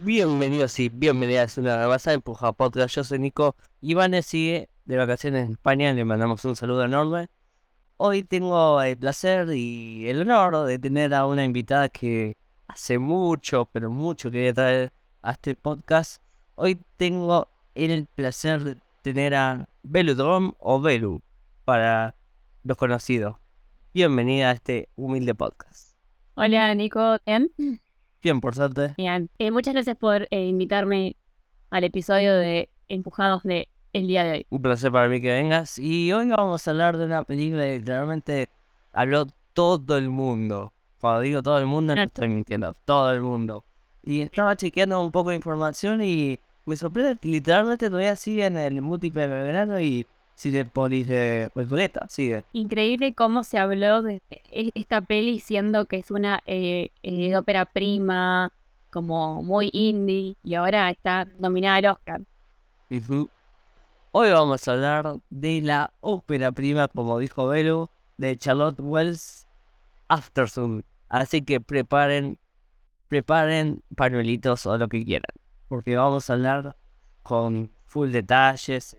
Bienvenidos y bienvenidas a una basada en Puja Podcast. Yo soy Nico. Iván sigue de vacaciones en España. Le mandamos un saludo enorme. Hoy tengo el placer y el honor de tener a una invitada que hace mucho, pero mucho quería traer a este podcast. Hoy tengo el placer de tener a Beludrome o Belu para los conocidos. Bienvenida a este humilde podcast. Hola Nico, ¿bien? Bien, por suerte. Bien, muchas gracias por invitarme al episodio de Empujados de el día de hoy. Un placer para mí que vengas. Y hoy vamos a hablar de una película que claramente habló todo el mundo. Cuando digo todo el mundo, no estoy mintiendo, todo el mundo. Y estaba chequeando un poco de información y me sorprende que literalmente todavía sigue en el múltiple de verano y sigue polis de Recoleta, sigue. Increíble cómo se habló de esta peli siendo que es una ópera prima, como muy indie, y ahora está nominada al Oscar. Hoy vamos a hablar de la ópera prima, como dijo Belu, de Charlotte Wells, Aftersun. Así que preparen pañuelitos o lo que quieran, porque vamos a hablar con full detalles.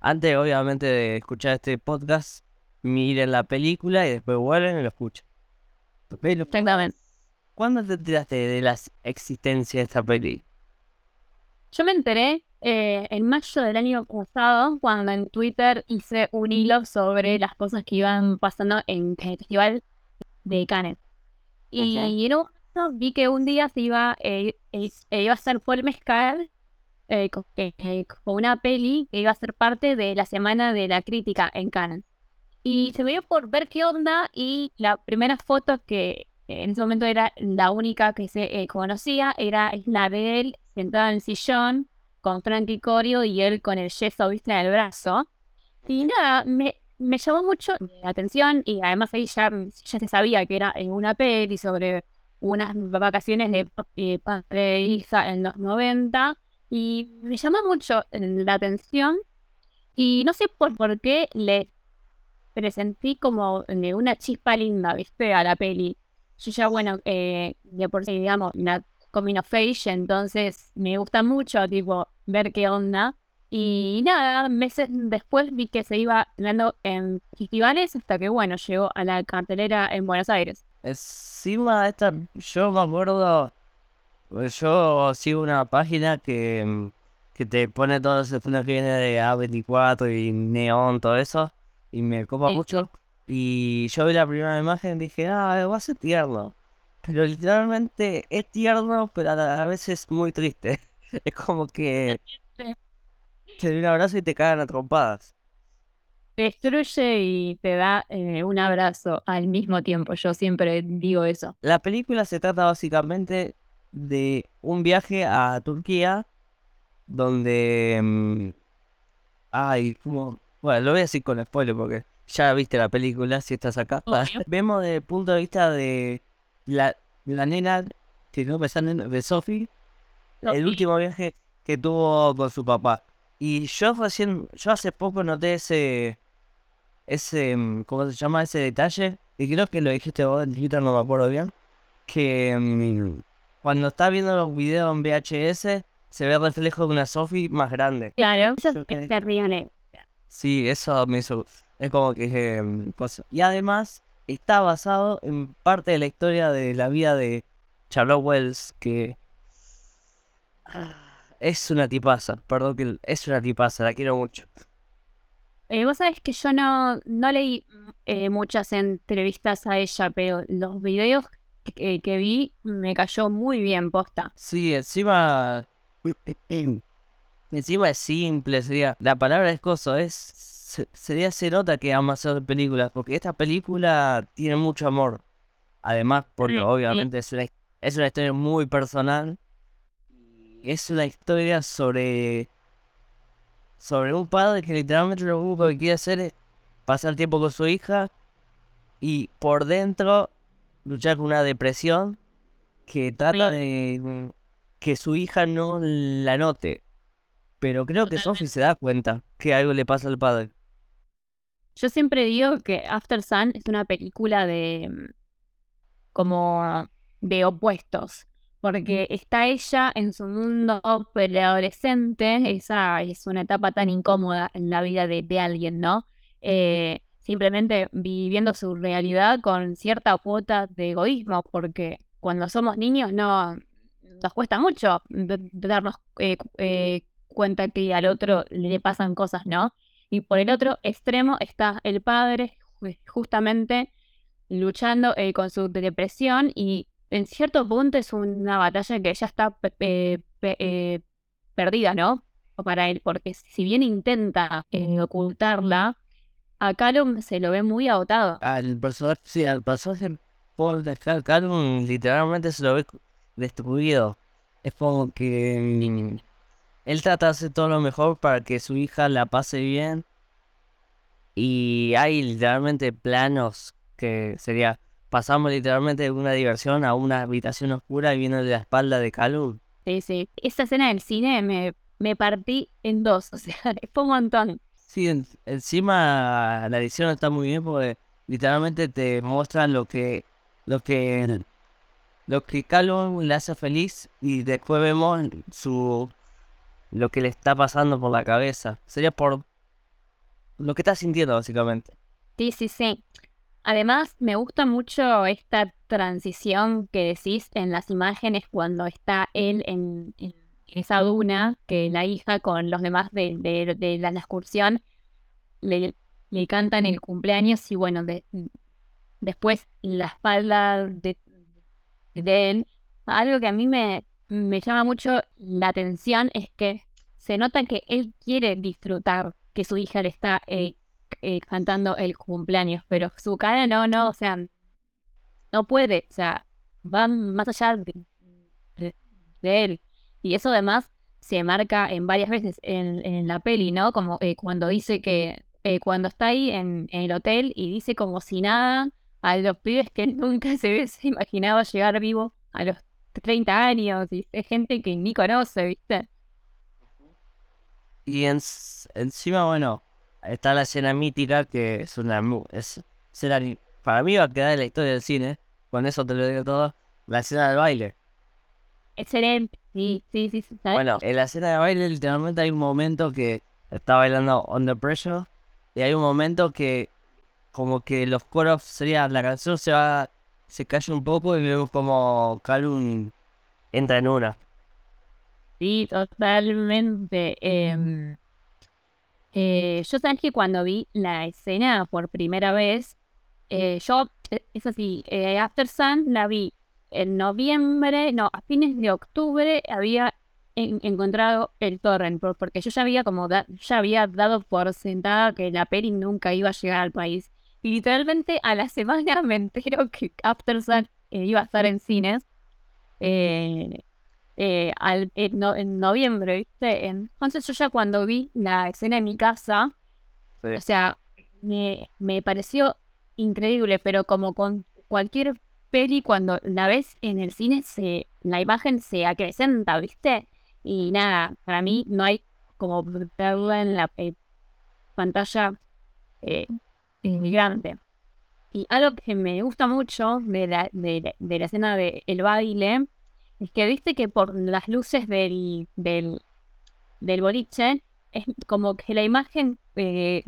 Antes, obviamente, de escuchar este podcast, miren la película y después vuelven y lo escuchan. Exactamente. ¿Cuándo te enteraste de la existencia de esta peli? Yo me enteré en mayo del año pasado, cuando en Twitter hice un hilo sobre las cosas que iban pasando en el Festival de Cannes. Y en un momento vi que un día se iba a hacer Paul Mescal con una peli que iba a ser parte de la semana de la crítica en Cannes. Y se me dio por ver qué onda, y la primera foto, que en ese momento era la única que se conocía, era la de él sentado en el sillón con Frankie Corio y él con el yeso, viste, en el brazo. Y nada, me llamó mucho la atención, y además ahí ya se sabía que era en una peli sobre unas vacaciones de padre e hija en los 90. Y me llamó mucho la atención, y no sé por qué le presentí como una chispa linda, viste, a la peli. Yo ya, bueno, de por sí, digamos, una coming of age, entonces me gusta mucho, tipo, ver qué onda. Y nada, meses después vi que se iba dando en festivales, hasta que, bueno, llegó a la cartelera en Buenos Aires. Encima esta, yo me acuerdo... Yo sigo una página que te pone todos los estrenos que vienen de A24 y Neon, todo eso, y me copa mucho. Y yo vi la primera imagen y dije, va a ser tierno. Pero literalmente es tierno, pero a veces muy triste. Es como que te doy un abrazo y te cagan a trompadas. Te destruye y te da un abrazo al mismo tiempo. Yo siempre digo eso. La película se trata básicamente de un viaje a Turquía, donde bueno, lo voy a decir con spoiler porque ya viste la película si estás acá. Okay. Vemos desde el punto de vista de la nena, si no me sale, de Sophie, el último viaje que tuvo con su papá. Y yo hace poco noté ese ¿cómo se llama? Ese detalle, y creo que lo dijiste vos en Twitter, no me acuerdo bien, que cuando estás viendo los videos en VHS, se ve el reflejo de una Sophie más grande. Claro, eso es terrible. Sí, eso me hizo... Es como que... Y además, está basado en parte de la historia de la vida de Charlotte Wells, que... Es una tipaza, perdón, que es una tipaza, la quiero mucho. Vos sabés que yo no leí muchas entrevistas a ella, pero los videos que vi me cayó muy bien, posta. Sí, encima es simple, sería la palabra es coso, sería, se nota que ama hacer películas, porque esta película tiene mucho amor, además porque obviamente es una historia muy personal. Es una historia sobre un padre que literalmente lo único que quiere hacer es pasar tiempo con su hija, y por dentro luchar con una depresión que trata de que su hija no la note. Pero creo que Sophie se da cuenta que algo le pasa al padre. Yo siempre digo que Aftersun es una película de como de opuestos, porque está ella en su mundo preadolescente, esa es una etapa tan incómoda en la vida de alguien, ¿no? Simplemente viviendo su realidad con cierta cuota de egoísmo, porque cuando somos niños no nos cuesta mucho darnos cuenta que al otro le pasan cosas, ¿no? Y por el otro extremo está el padre justamente luchando con su depresión, y en cierto punto es una batalla que ella está perdida, ¿no? Para él, porque si bien intenta ocultarla, a Callum se lo ve muy agotado. Al personaje Paul Mescal, Callum literalmente se lo ve destruido. Es como que él trata de hacer todo lo mejor para que su hija la pase bien. Y hay literalmente planos que sería, pasamos literalmente de una diversión a una habitación oscura y viene de la espalda de Callum. Sí, sí. Esta escena del cine me partí en dos, o sea, fue un montón. Sí, encima la edición está muy bien porque literalmente te muestran lo que Callum le hace feliz, y después vemos lo que le está pasando por la cabeza. Sería por lo que está sintiendo, básicamente. Sí, sí, sí. Además, me gusta mucho esta transición que decís en las imágenes cuando está él en esa duna, que la hija con los demás de la excursión le cantan el cumpleaños, y bueno, después la espalda de él. Algo que a mí me llama mucho la atención es que se nota que él quiere disfrutar que su hija le está cantando el cumpleaños, pero su cara no, o sea, no puede, o sea, va más allá de él. Y eso además se marca en varias veces en la peli, ¿no? Como cuando dice que, cuando está ahí en el hotel y dice como si nada a los pibes que nunca se imaginaba llegar vivo a los 30 años, y es gente que ni conoce, ¿viste? Y encima, bueno, está la escena mítica que es una escena, para mí va a quedar en la historia del cine, con eso te lo digo todo, la escena del baile. Excelente, sí. ¿Sabes? Bueno, en la escena de baile literalmente hay un momento que está bailando Under Pressure, y hay un momento que como que los coros, sería la canción se calla un poco y vemos como Callum entra en una. Sí, totalmente. Yo sabes que cuando vi la escena por primera vez, Aftersun la vi en noviembre, no, a fines de octubre había encontrado el torrent, porque yo ya había dado por sentada que la peli nunca iba a llegar al país. Y literalmente a la semana me entero que Aftersun iba a estar en cines en noviembre, ¿viste? Entonces yo ya cuando vi la escena en mi casa, sí, o sea, me pareció increíble, pero como con cualquier peli, cuando la ves en el cine, la imagen se acrecenta, ¿viste? Y nada, para mí no hay como verla en la pantalla grande. Y algo que me gusta mucho de la escena del baile es que viste que por las luces del boliche es como que la imagen te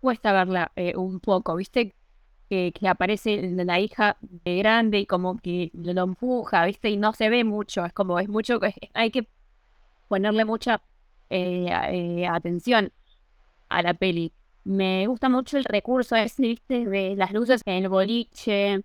cuesta verla un poco, ¿viste? Que aparece la hija de grande y como que lo empuja, ¿viste? Y no se ve mucho, hay que ponerle mucha atención a la peli. Me gusta mucho el recurso ese, ¿viste? De las luces en el boliche,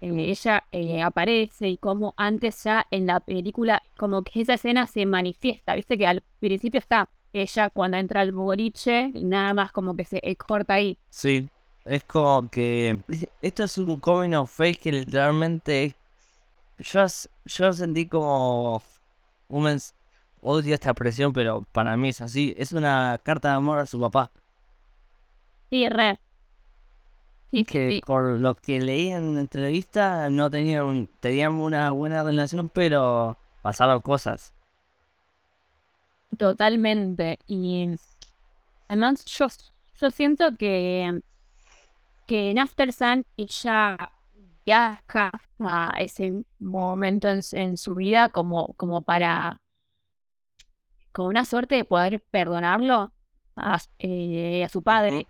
ella aparece, y como antes ya en la película, como que esa escena se manifiesta, ¿viste? Que al principio está ella cuando entra al boliche, y nada más como que se corta ahí. Sí. Es como que esto es un coming of face que literalmente yo sentí como odio esta expresión, pero para mí es así. Es una carta de amor a su papá. Sí, re. Sí, que sí. Por lo que leí en la entrevista, no tenían una buena relación, pero pasaron cosas. Totalmente. Y además yo Yo siento que en Aftersun ella viaja a ese momento en su vida como para, con una suerte de poder perdonarlo a su padre,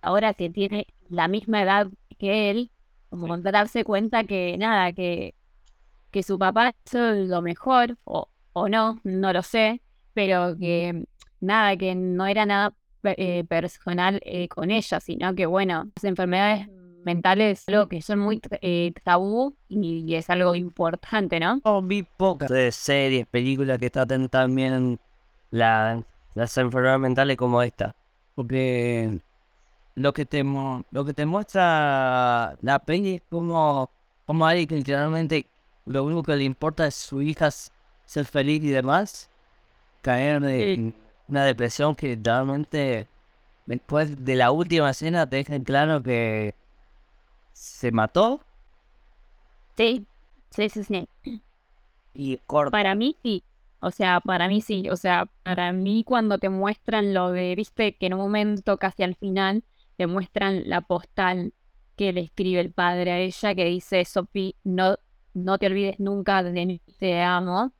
ahora que tiene la misma edad que él, como darse cuenta que nada, que su papá hizo lo mejor, o no lo sé, pero que nada, que no era nada personal con ella, sino que bueno, las enfermedades mentales es algo que son muy tabú y es algo importante, ¿no? Oh, vi pocas series, películas que tratan también las enfermedades mentales como esta, porque lo que te muestra la peli es como alguien que literalmente lo único que le importa es su hija ser feliz y demás, caer en una depresión que realmente después de la última escena te dejan claro que se mató. Sí. Y corta. Para mí cuando te muestran lo de, viste, que en un momento casi al final te muestran la postal que le escribe el padre a ella, que dice, Sophie, no te olvides nunca de mí, te amo.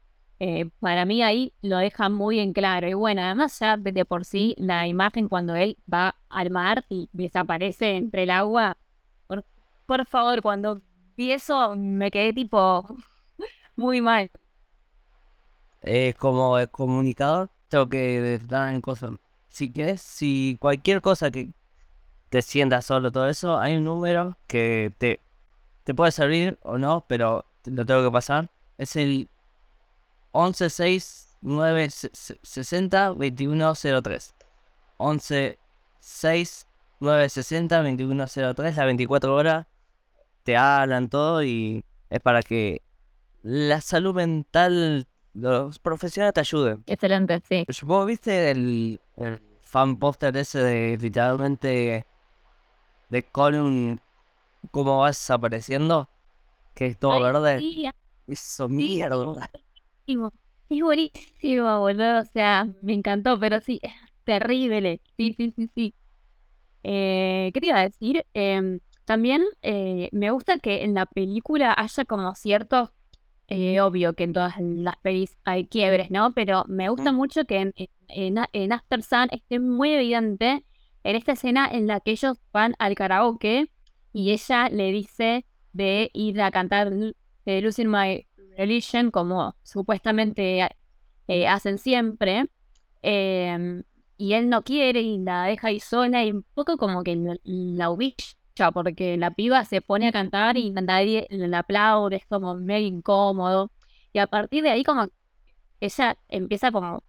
Para mí ahí lo deja muy en claro. Y bueno, además ya de por sí la imagen cuando él va al mar y desaparece entre el agua. Por favor, cuando vi eso me quedé tipo muy mal. Es como el comunicador, tengo que dar en cosas. Si quieres, si cualquier cosa que te sientas solo, todo eso, hay un número que te puede servir o no, pero lo tengo que pasar. Es el 11-6-9-60-2103 11-6-9-60-2103 las 24 horas te hablan todo y es para que la salud mental, los profesionales te ayuden. Excelente, sí. Supongo viste el fan póster ese de literalmente de Coen, cómo va desapareciendo, que es todo verde. Sí. Eso, mierda. Es buenísimo, boludo, o sea, me encantó, pero sí, es terrible, sí. ¿Qué te iba a decir? También me gusta que en la película haya como ciertos, obvio que en todas las pelis hay quiebres, ¿no? Pero me gusta mucho que en Aftersun esté muy evidente en esta escena en la que ellos van al karaoke y ella le dice de ir a cantar Losing My Religion, como supuestamente hacen siempre, y él no quiere y la deja ahí sola, y un poco como que la ubica, porque la piba se pone a cantar y nadie la aplaude, es como medio incómodo, y a partir de ahí como ella empieza como,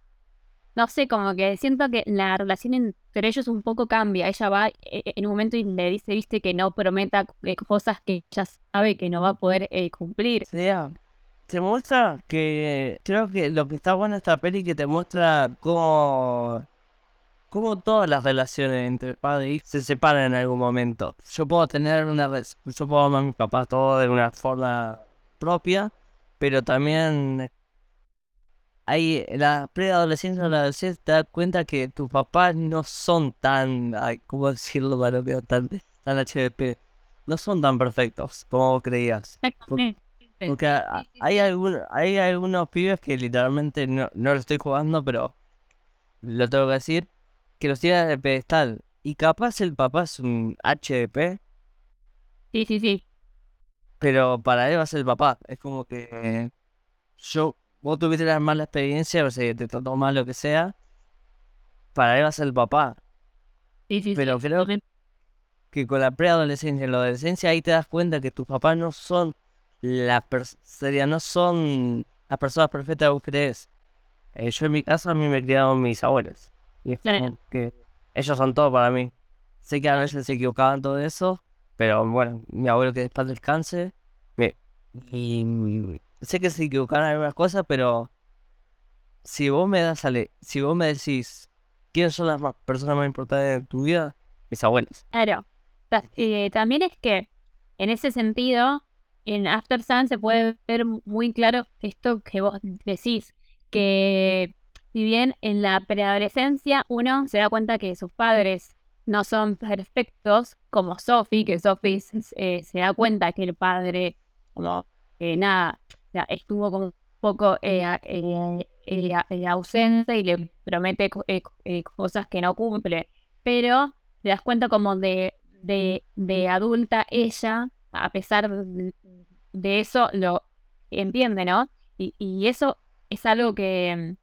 no sé, como que siento que la relación entre ellos un poco cambia. Ella va en un momento y le dice, viste, que no prometa cosas que ya sabe que no va a poder cumplir. Sí, te muestra que creo que lo que está bueno esta peli que te muestra cómo todas las relaciones entre padre y hijo se separan en algún momento. Yo puedo amar a mis papás todo de una forma propia, pero también hay la preadolescencia o la adolescencia, te das cuenta que tus papás no son tan, ¿cómo decirlo para lo que tan HDP? No son tan perfectos como creías. Porque hay algunos pibes que literalmente no lo estoy jugando, pero lo tengo que decir, que los tiran de pedestal. Y capaz el papá es un HDP. Sí. Pero para él va a ser el papá. Es como que vos tuviste la mala experiencia, o sea, te trató mal, lo que sea. Para él va a ser el papá. Sí. Pero creo que con la preadolescencia y la adolescencia ahí te das cuenta que tus papás no son no son las personas perfectas que vos crees. Yo en mi casa a mí me criaron mis abuelos. Y es como que ellos son todo para mí. Sé que a veces se equivocaban todo eso, pero bueno, mi abuelo que después descanse. Y sé que se equivocaron algunas cosas, pero si vos si vos me decís quiénes son las personas más importantes de tu vida, mis abuelos. Claro. También es que en ese sentido, en Aftersun se puede ver muy claro esto que vos decís, que si bien en la preadolescencia uno se da cuenta que sus padres no son perfectos, como Sophie, que Sophie se da cuenta que el padre, como estuvo como un poco ausente y le promete cosas que no cumple, pero te das cuenta como de adulta ella, a pesar de eso, lo entiende, ¿no? Y eso es algo que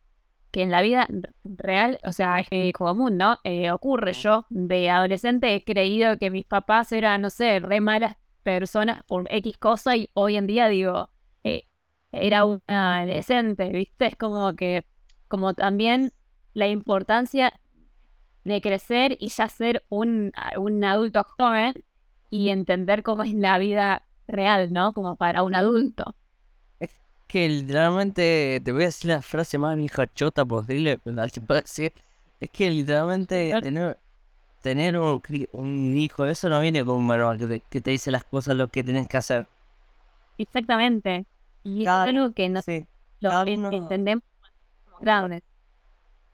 en la vida real, o sea, es común, ¿no? Ocurre. Yo de adolescente he creído que mis papás eran, no sé, re malas personas por X cosa, y hoy en día digo, era un adolescente, ¿viste? Es como también la importancia de crecer y ya ser un adulto joven y entender cómo es la vida real, ¿no? Como para un adulto. Que literalmente, te voy a decir la frase más vieja chota posible, es que literalmente tener un hijo, eso no viene con un manual que te dice las cosas, lo que tenés que hacer. Exactamente. Y es algo que no entendemos como grandes.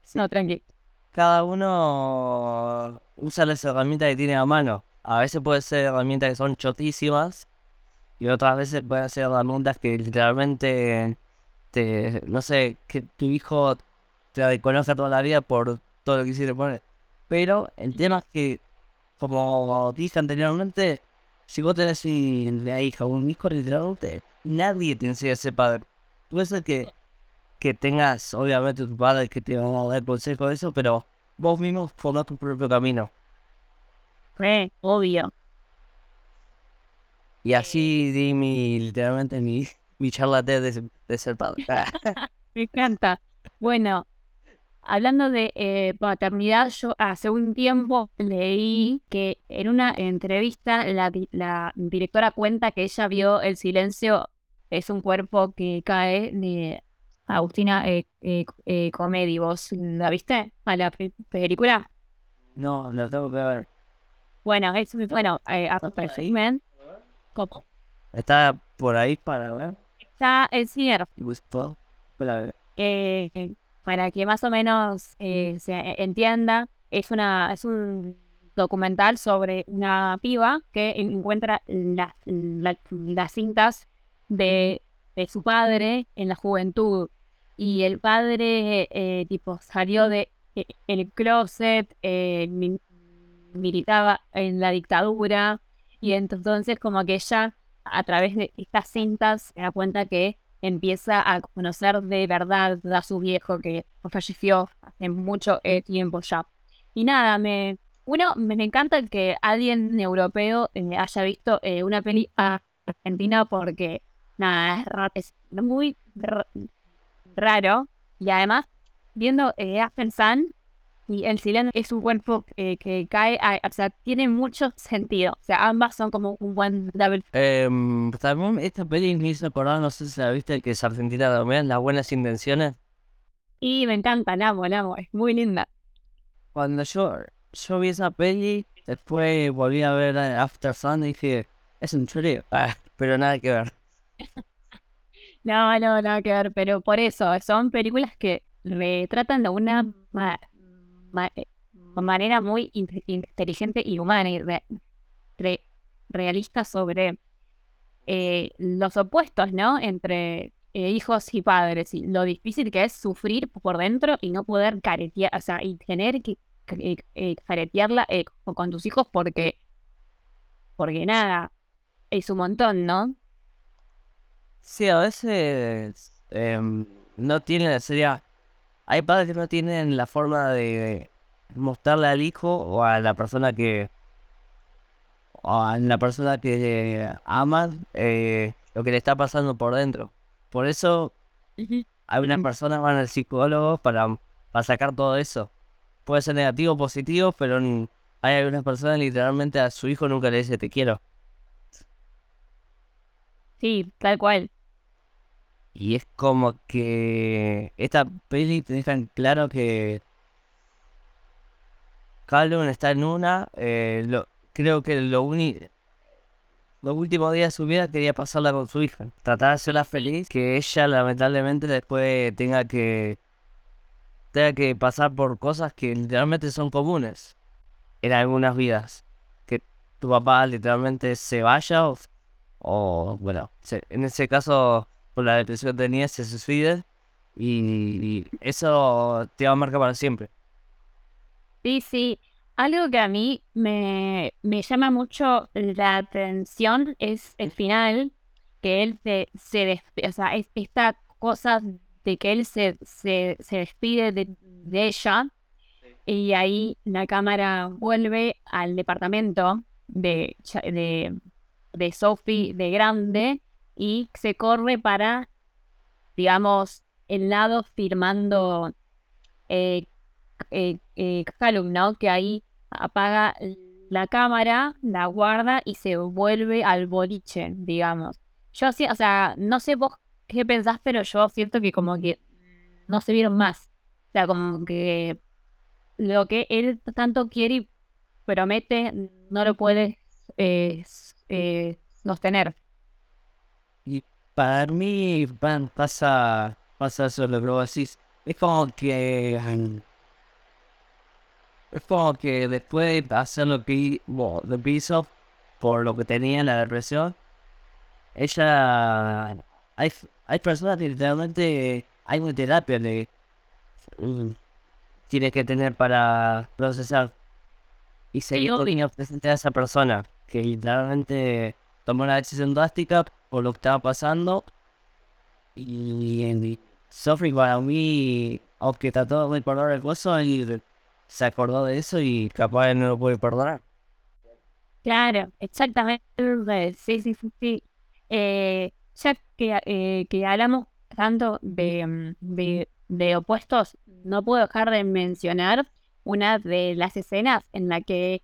Sí. No, tranquilo. Cada uno usa las herramientas que tiene a mano. A veces puede ser herramientas que son chotísimas. Y otras veces pueden ser herramientas que literalmente, no sé, que tu hijo te la conozca toda la vida por todo lo que hiciste poner. Pero el tema es que, como dije anteriormente, si vos tenés una hija o un hijo, literalmente nadie te enseña a ser padre. Puede ser que tengas, obviamente, tu padre que te va a dar consejo de eso, pero vos mismo formás tu propio camino. Obvio. Y así di mi charla de ser padre. Me encanta. Bueno, hablando de paternidad, yo hace un tiempo leí que en una entrevista la directora cuenta que ella vio El silencio es un cuerpo que cae, de Agustina Comedi. ¿Vos la viste a la película? No, la tengo que ver. Bueno, es bueno, Aftersun. Copo. ¿Está por ahí para ver? Está en cierre. Para que más o menos se entienda, es un documental sobre una piba que encuentra las cintas de su padre en la juventud. Y el padre salió de el closet, militaba en la dictadura. Y entonces como que ella, a través de estas cintas, se da cuenta que empieza a conocer de verdad a su viejo, que falleció hace mucho tiempo ya. Y nada, me encanta que alguien europeo haya visto una peli argentina, porque nada, es muy raro. Y además, viendo Aftersun y El silencio es un cuerpo que cae, o sea, tiene mucho sentido. O sea, ambas son como un buen double. También esta peli me hizo acordar, no sé si la viste, que es argentina también, Las buenas intenciones. Y me encanta, la amo, es muy linda. Cuando yo vi esa peli, después volví a ver Aftersun y dije, es un choreo, pero nada que ver. no, nada que ver, pero por eso, son películas que retratan de una manera muy inteligente y humana y realista sobre los opuestos, ¿no? Entre hijos y padres, y lo difícil que es sufrir por dentro y no poder caretear, o sea, y tener que caretearla con tus hijos porque nada, es un montón, ¿no? Sí, a veces no tiene la seriedad. Hay padres que no tienen la forma de mostrarle al hijo o a la persona que aman lo que le está pasando por dentro. Por eso algunas personas van al psicólogo para sacar todo eso. Puede ser negativo o positivo, pero hay algunas personas literalmente a su hijo nunca le dice te quiero. Sí, tal cual. Y es como que esta peli te deja en claro que Calum está en una. Creo que los últimos días de su vida quería pasarla con su hija. Tratar de hacerla feliz. Que ella lamentablemente después tenga que pasar por cosas que literalmente son comunes. en algunas vidas. Que tu papá literalmente se vaya o bueno, en ese caso, por la depresión que tenía, se suicide. Y eso te va a marcar para siempre. Sí, sí. Algo que a mí me llama mucho la atención es el final, que él o sea, esta cosa de que él se despide de ella, sí. Y ahí la cámara vuelve al departamento de Sophie de grande y se corre para, digamos, el lado firmando Callum, ¿no? Que ahí apaga la cámara, la guarda y se vuelve al boliche, digamos. Yo sí, o sea, no sé vos qué pensás, pero yo siento que como que no se vieron más. O sea, como que lo que él tanto quiere y promete no lo puede sostener. Y para mí, pasa eso, lo que así. Es como que después de hacer lo que hizo por lo que tenía la depresión, ella... Hay personas que literalmente hay una terapia que tienes que tener para procesar. Y seguir presente a esa persona que literalmente tomó una decisión drástica por lo que estaba pasando. Y Sophie, para mí, aunque trató de recordar el coso, y se acordó de eso y capaz no lo puede perdonar. Claro, exactamente. Sí. Ya que hablamos tanto de opuestos, no puedo dejar de mencionar una de las escenas en la que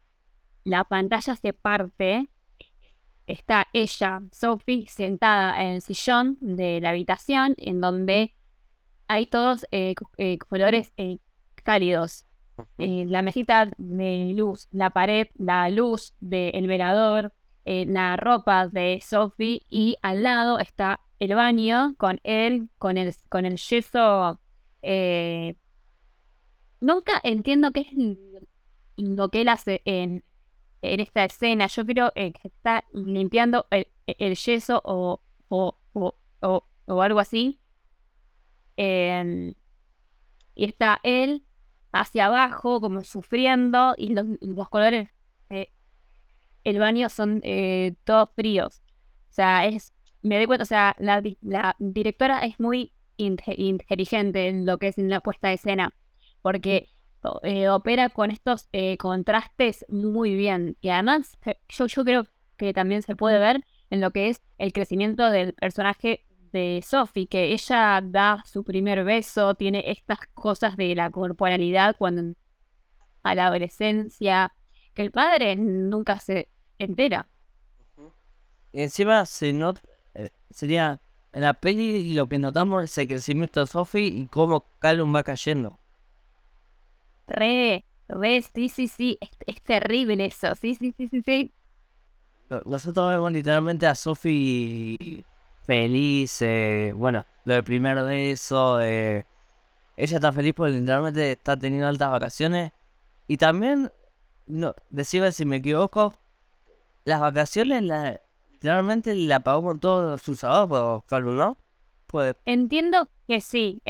la pantalla se parte. Está ella, Sophie, sentada en el sillón de la habitación, en donde hay todos colores cálidos. La mesita de luz, la pared, la luz del velador, la ropa de Sophie, y al lado está el baño con el yeso. Nunca entiendo qué es lo que él hace en esta escena. Yo creo que está limpiando el yeso o algo así. Y está él hacia abajo, como sufriendo, y los colores el baño son todos fríos. O sea, me doy cuenta, o sea, la directora es muy inteligente en lo que es en la puesta de escena, porque opera con estos contrastes muy bien. Y además, yo creo que también se puede ver en lo que es el crecimiento del personaje de Sophie, que ella da su primer beso, tiene estas cosas de la corporalidad cuando a la adolescencia, que el padre nunca se entera. Y encima se nota, sería en la peli lo que notamos es el crecimiento de Sophie y cómo Callum va cayendo. Sí, es terrible eso, sí. Nosotros vemos literalmente a Sophie feliz, bueno, lo del primer beso, ella está feliz porque literalmente está teniendo altas vacaciones. Y también, no, decime si me equivoco, las vacaciones literalmente la pagó por todos sus ahorros, ¿no? Puede. Entiendo que sí,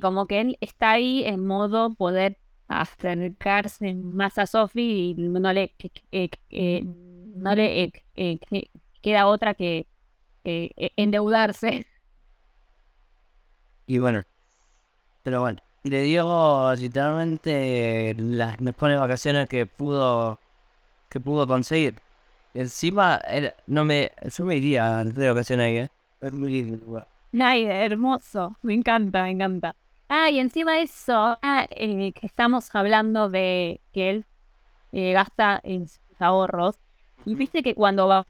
como que él está ahí en modo poder acercarse más a Sophie y no le queda otra que endeudarse. Y bueno, pero bueno, le dio literalmente las mejores vacaciones que pudo conseguir. Encima, yo me iría antes de vacaciones ahí, Es muy lindo el lugar. Ay, hermoso. Me encanta. Ah, y encima de eso, que estamos hablando de que él gasta en sus ahorros. Y viste que cuando va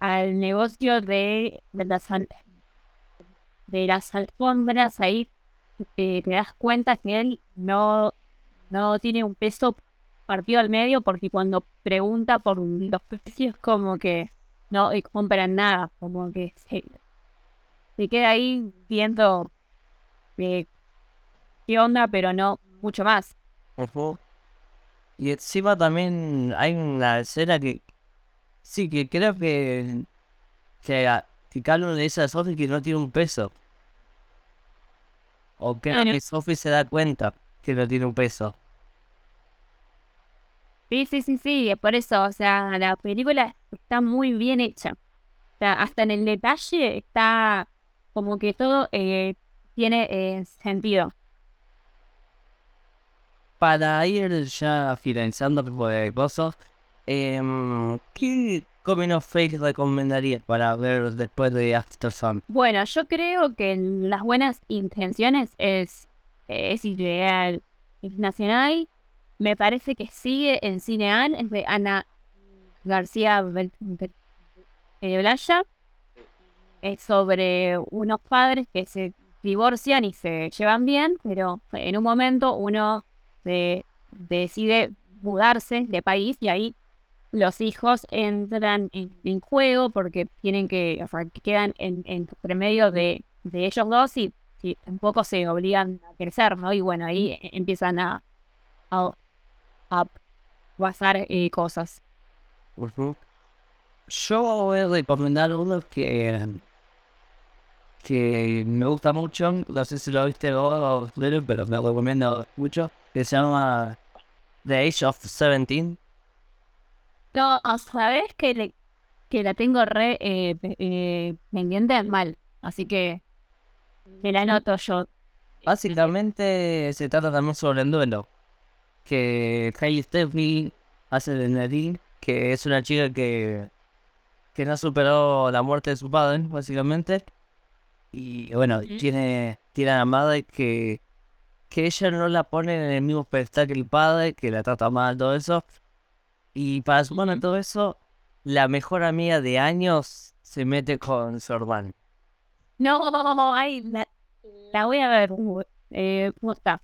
al negocio de las alfombras, ahí te das cuenta que él no tiene un peso partido al medio, porque cuando pregunta por los precios como que no compran nada, como que se queda ahí viendo qué onda, pero no mucho más. Y encima también hay una escena que sí, que creo que cada uno le dice a Sophie que no tiene un peso. O creo que Sophie se da cuenta que no tiene un peso. Sí, por eso, o sea, la película está muy bien hecha. O sea, hasta en el detalle está como que todo tiene sentido. Para ir ya finalizando de cosas, ¿qué coming of age recomendarías para ver después de Aftersun? Bueno, yo creo que Las buenas intenciones es ideal, es nacional. Me parece que sigue en Cinean, es de Ana García Blaya. Es sobre unos padres que se divorcian y se llevan bien, pero en un momento uno decide mudarse de país y ahí los hijos entran en juego porque tienen que, o sea, quedan entre medio de ellos dos y tampoco se obligan a crecer, ¿no? Y bueno, ahí empiezan a pasar cosas. Uh-huh. Yo voy a recomendar uno que me gusta mucho, no sé si lo viste vos, pero me lo recomiendo mucho, que se llama The Age of 17. No, sabes que la tengo re pendiente mal, así que me la anoto yo. Básicamente se trata también sobre el duelo, que Hailee Steinfeld hace de Nadine, que es una chica que no superó la muerte de su padre, básicamente. Y bueno, tiene a la madre que ella no la pone en el mismo pedestal que el padre, que la trata mal, todo eso. Y para sumar a todo eso, la mejor amiga de años se mete con su hermano. No, ay, la voy a ver. ¿Cómo está?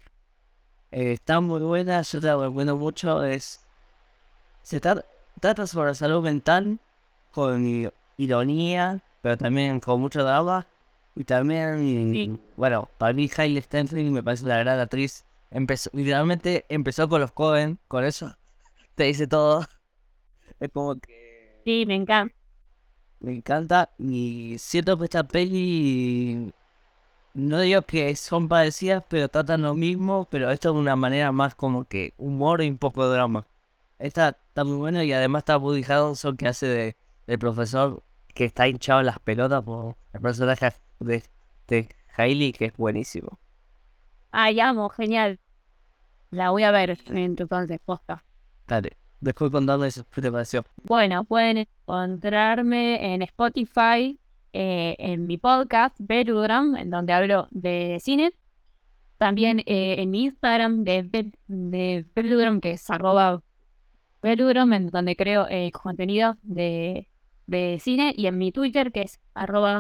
Está muy buena, yo te la recomiendo mucho. Se trata sobre la salud mental, con ironía, pero también con mucho drama. Y también, bueno, para mí Hailee Steinfeld me parece una gran actriz. Literalmente empezó con los Coen, con eso. Te dice todo. Es como que... Sí, me encanta. Me encanta. Y siento que esta peli... No digo que son parecidas, pero tratan lo mismo. Pero esto de una manera más como que humor y un poco de drama. Esta está muy buena y además está Buddy Johnson, que hace de profesor, que está hinchado en las pelotas por el personaje de Hailee, que es buenísimo. Ay, amo, genial. La voy a ver en tu plan de posta. Dale, después contarme eso, ¿qué te pareció? Bueno, pueden encontrarme en Spotify, en mi podcast, Beludrome, en donde hablo de cine. También en mi Instagram de Beludrome, que es @Beludrome, en donde creo contenido de cine, y en mi Twitter, que es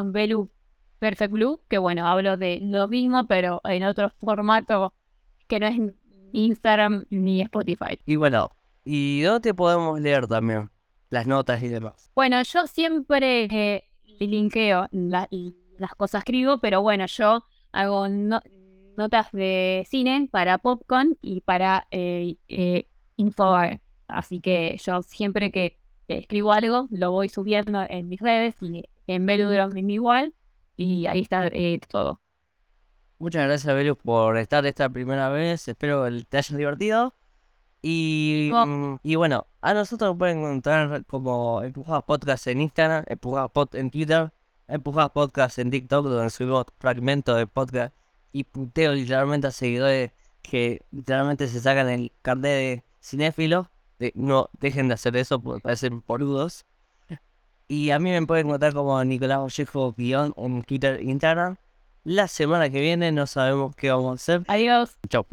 @BeluPerfectBlue, que bueno, hablo de lo mismo, pero en otro formato que no es Instagram ni Spotify. Y bueno, ¿y dónde te podemos leer también las notas y demás? Bueno, yo siempre linkeo las cosas que escribo, pero bueno, yo hago notas de cine para Popcorn y para InfoGe. Así que yo siempre que escribo algo, lo voy subiendo en mis redes y en Beludrome igual, y ahí está todo. Muchas gracias, Belu, por estar esta primera vez. Espero que te hayas divertido. Y bueno, a nosotros nos pueden encontrar como Empujadas Podcast en Instagram, Empujadas Podcast en Twitter, Empujadas Podcast en TikTok, donde subimos fragmentos de podcast y puteo literalmente a seguidores que literalmente se sacan el carnet de cinéfilos. No dejen de hacer eso porque parecen porudos. Y a mí me pueden encontrar como Nicolás Vallejo guión en Twitter e Instagram. La semana que viene no sabemos qué vamos a hacer. Adiós. Chau.